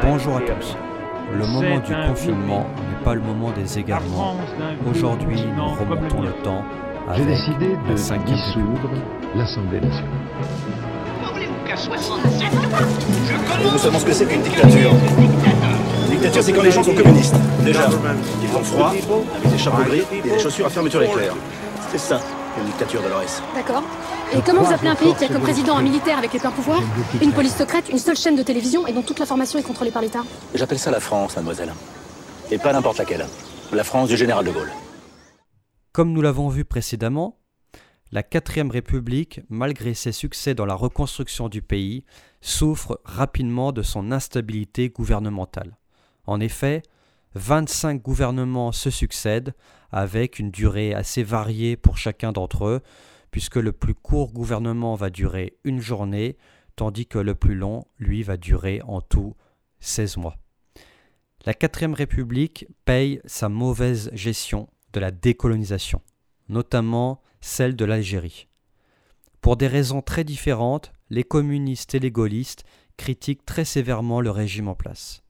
Bonjour à tous. Le moment du confinement n'est pas le moment des égarements. Aujourd'hui, nous remontons le temps avec la 5e République. J'ai décidé de dissoudre l'Assemblée nationale. Voulez-vous qu'à 67 nous savons ce que c'est qu'une dictature. Une dictature, c'est quand les gens sont communistes. Déjà, ils ont froid, avec des chapeaux gris et des chaussures à fermeture éclair. C'est ça, une dictature, Dolores. D'accord. Et comment vous appelez un pays qui a comme président un militaire avec les pleins pouvoirs, une police secrète, une seule chaîne de télévision et dont toute l'information est contrôlée par l'État ? J'appelle ça la France, mademoiselle. Et pas n'importe laquelle. La France du général de Gaulle. Comme nous l'avons vu précédemment, la 4e République, malgré ses succès dans la reconstruction du pays, souffre rapidement de son instabilité gouvernementale. En effet, 25 gouvernements se succèdent avec une durée assez variée pour chacun d'entre eux, puisque le plus court gouvernement va durer une journée, tandis que le plus long, lui, va durer en tout 16 mois. La 4e République paye sa mauvaise gestion de la décolonisation, notamment celle de l'Algérie. Pour des raisons très différentes, les communistes et les gaullistes critiquent très sévèrement le régime en place.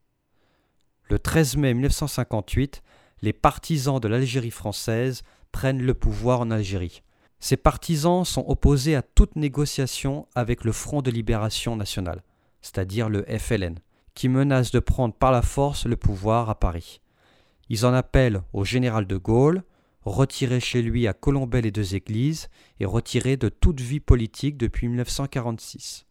Le 13 mai 1958, les partisans de l'Algérie française prennent le pouvoir en Algérie. Ces partisans sont opposés à toute négociation avec le Front de Libération Nationale, c'est-à-dire le FLN, qui menace de prendre par la force le pouvoir à Paris. Ils en appellent au général de Gaulle, retiré chez lui à Colombey-les-Deux-Églises et retiré de toute vie politique depuis 1946.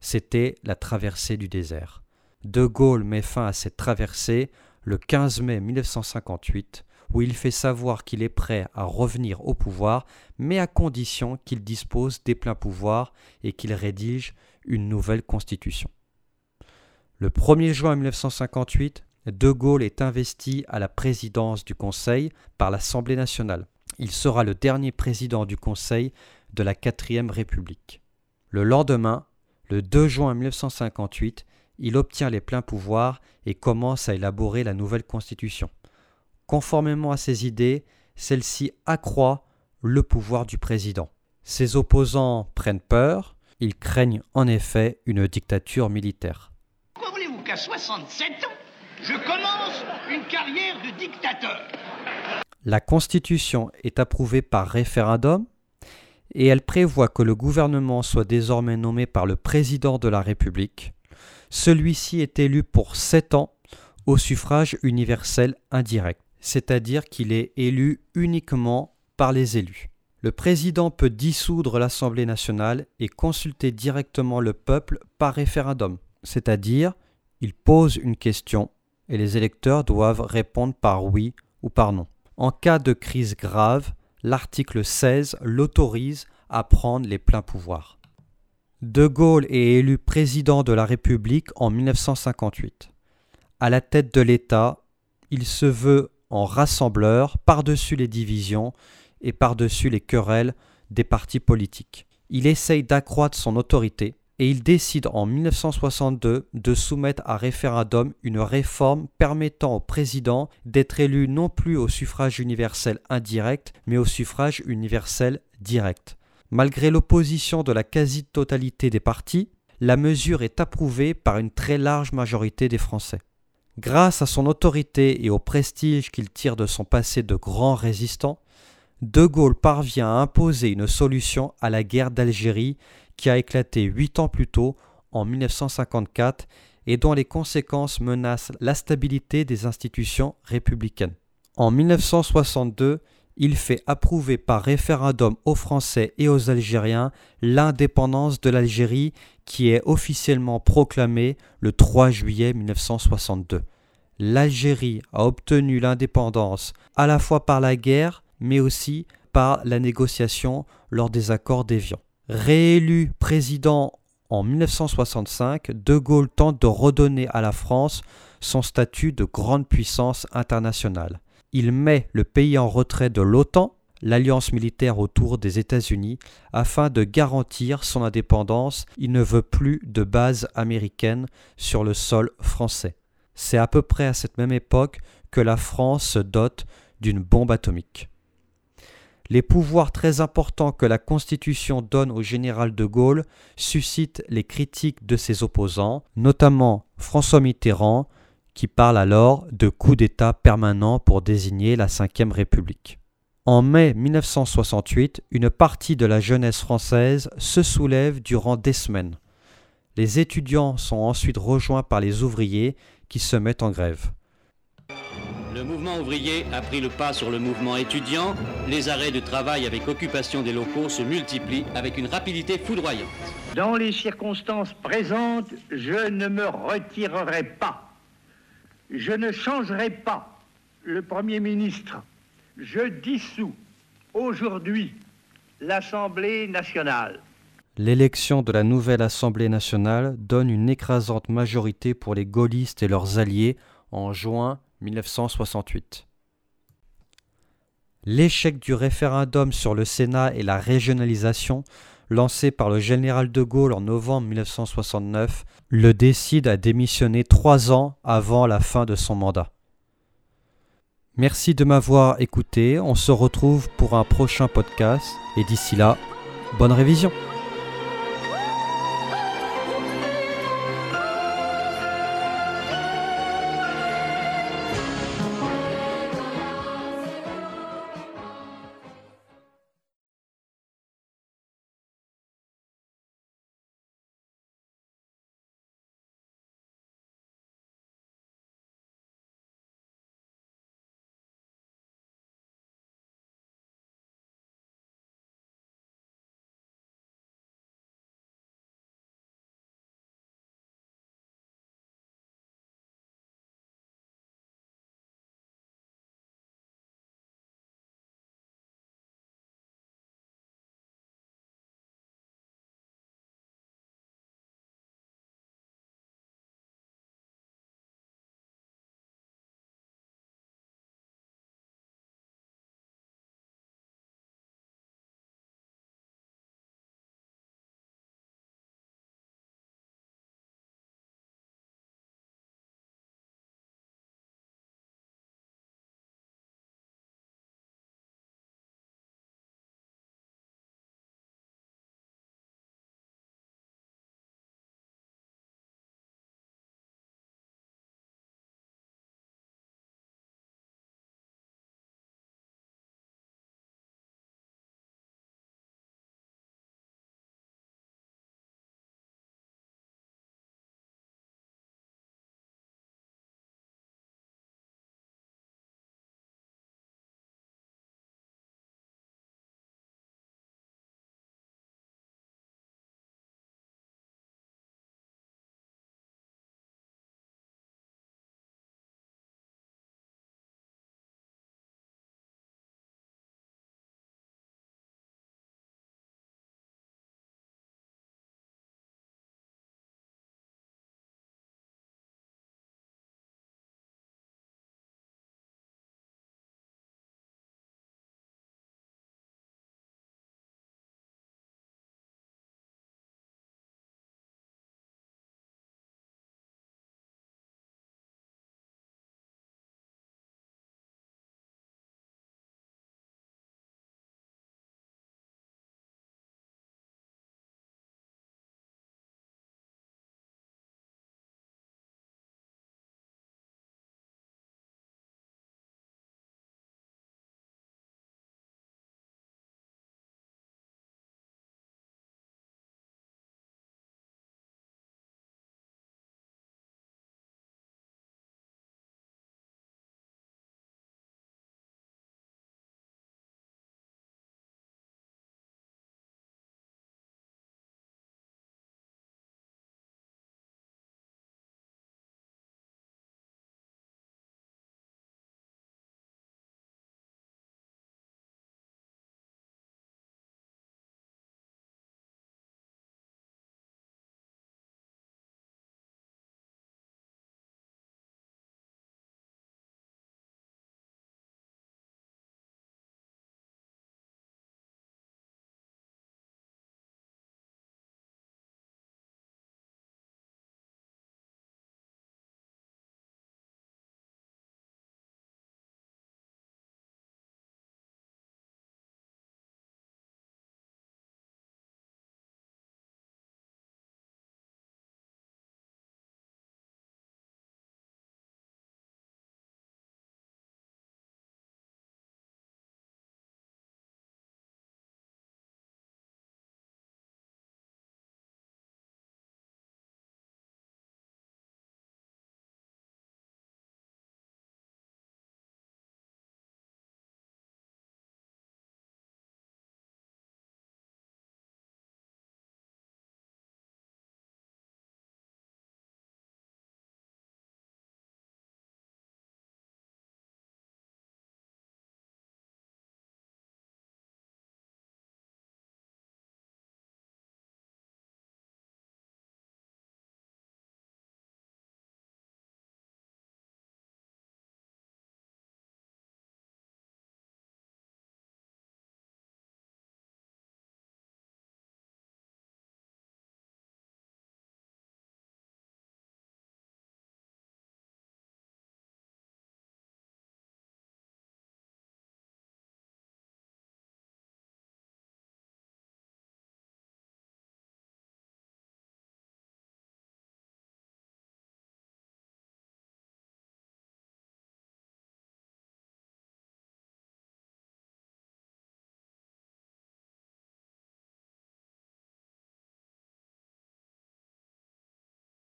C'était la traversée du désert. De Gaulle met fin à cette traversée le 15 mai 1958, où il fait savoir qu'il est prêt à revenir au pouvoir, mais à condition qu'il dispose des pleins pouvoirs et qu'il rédige une nouvelle constitution. Le 1er juin 1958, De Gaulle est investi à la présidence du Conseil par l'Assemblée nationale. Il sera le dernier président du Conseil de la 4e République. Le lendemain, le 2 juin 1958, il obtient les pleins pouvoirs et commence à élaborer la nouvelle constitution. Conformément à ses idées, celle-ci accroît le pouvoir du président. Ses opposants prennent peur, ils craignent en effet une dictature militaire. Pourquoi voulez-vous qu'à 67 ans, je commence une carrière de dictateur ? La Constitution est approuvée par référendum et elle prévoit que le gouvernement soit désormais nommé par le président de la République. Celui-ci est élu pour 7 ans au suffrage universel indirect, c'est-à-dire qu'il est élu uniquement par les élus. Le président peut dissoudre l'Assemblée nationale et consulter directement le peuple par référendum, c'est-à-dire il pose une question et les électeurs doivent répondre par oui ou par non. En cas de crise grave, l'article 16 l'autorise à prendre les pleins pouvoirs. De Gaulle est élu président de la République en 1958. À la tête de l'État, il se veut en rassembleur par-dessus les divisions et par-dessus les querelles des partis politiques. Il essaye d'accroître son autorité et il décide en 1962 de soumettre à référendum une réforme permettant au président d'être élu non plus au suffrage universel indirect, mais au suffrage universel direct. Malgré l'opposition de la quasi-totalité des partis, la mesure est approuvée par une très large majorité des Français. Grâce à son autorité et au prestige qu'il tire de son passé de grand résistant, De Gaulle parvient à imposer une solution à la guerre d'Algérie qui a éclaté 8 ans plus tôt, en 1954, et dont les conséquences menacent la stabilité des institutions républicaines. En 1962, il fait approuver par référendum aux Français et aux Algériens l'indépendance de l'Algérie qui est officiellement proclamée le 3 juillet 1962. L'Algérie a obtenu l'indépendance à la fois par la guerre, mais aussi par la négociation lors des accords d'Évian. Réélu président en 1965, De Gaulle tente de redonner à la France son statut de grande puissance internationale. Il met le pays en retrait de l'OTAN, l'alliance militaire autour des États-Unis, afin de garantir son indépendance. Il ne veut plus de base américaine sur le sol français. C'est à peu près à cette même époque que la France se dote d'une bombe atomique. Les pouvoirs très importants que la Constitution donne au général de Gaulle suscitent les critiques de ses opposants, notamment François Mitterrand, qui parle alors de coup d'État permanent pour désigner la Ve République. En mai 1968, une partie de la jeunesse française se soulève durant des semaines. Les étudiants sont ensuite rejoints par les ouvriers qui se mettent en grève. Le mouvement ouvrier a pris le pas sur le mouvement étudiant. Les arrêts de travail avec occupation des locaux se multiplient avec une rapidité foudroyante. Dans les circonstances présentes, je ne me retirerai pas. Je ne changerai pas le Premier ministre. Je dissous aujourd'hui l'Assemblée nationale. L'élection de la nouvelle Assemblée nationale donne une écrasante majorité pour les gaullistes et leurs alliés en juin 1968. L'échec du référendum sur le Sénat et la régionalisation, lancé par le général de Gaulle en novembre 1969, le décide à démissionner 3 ans avant la fin de son mandat. Merci de m'avoir écouté, on se retrouve pour un prochain podcast et d'ici là, bonne révision!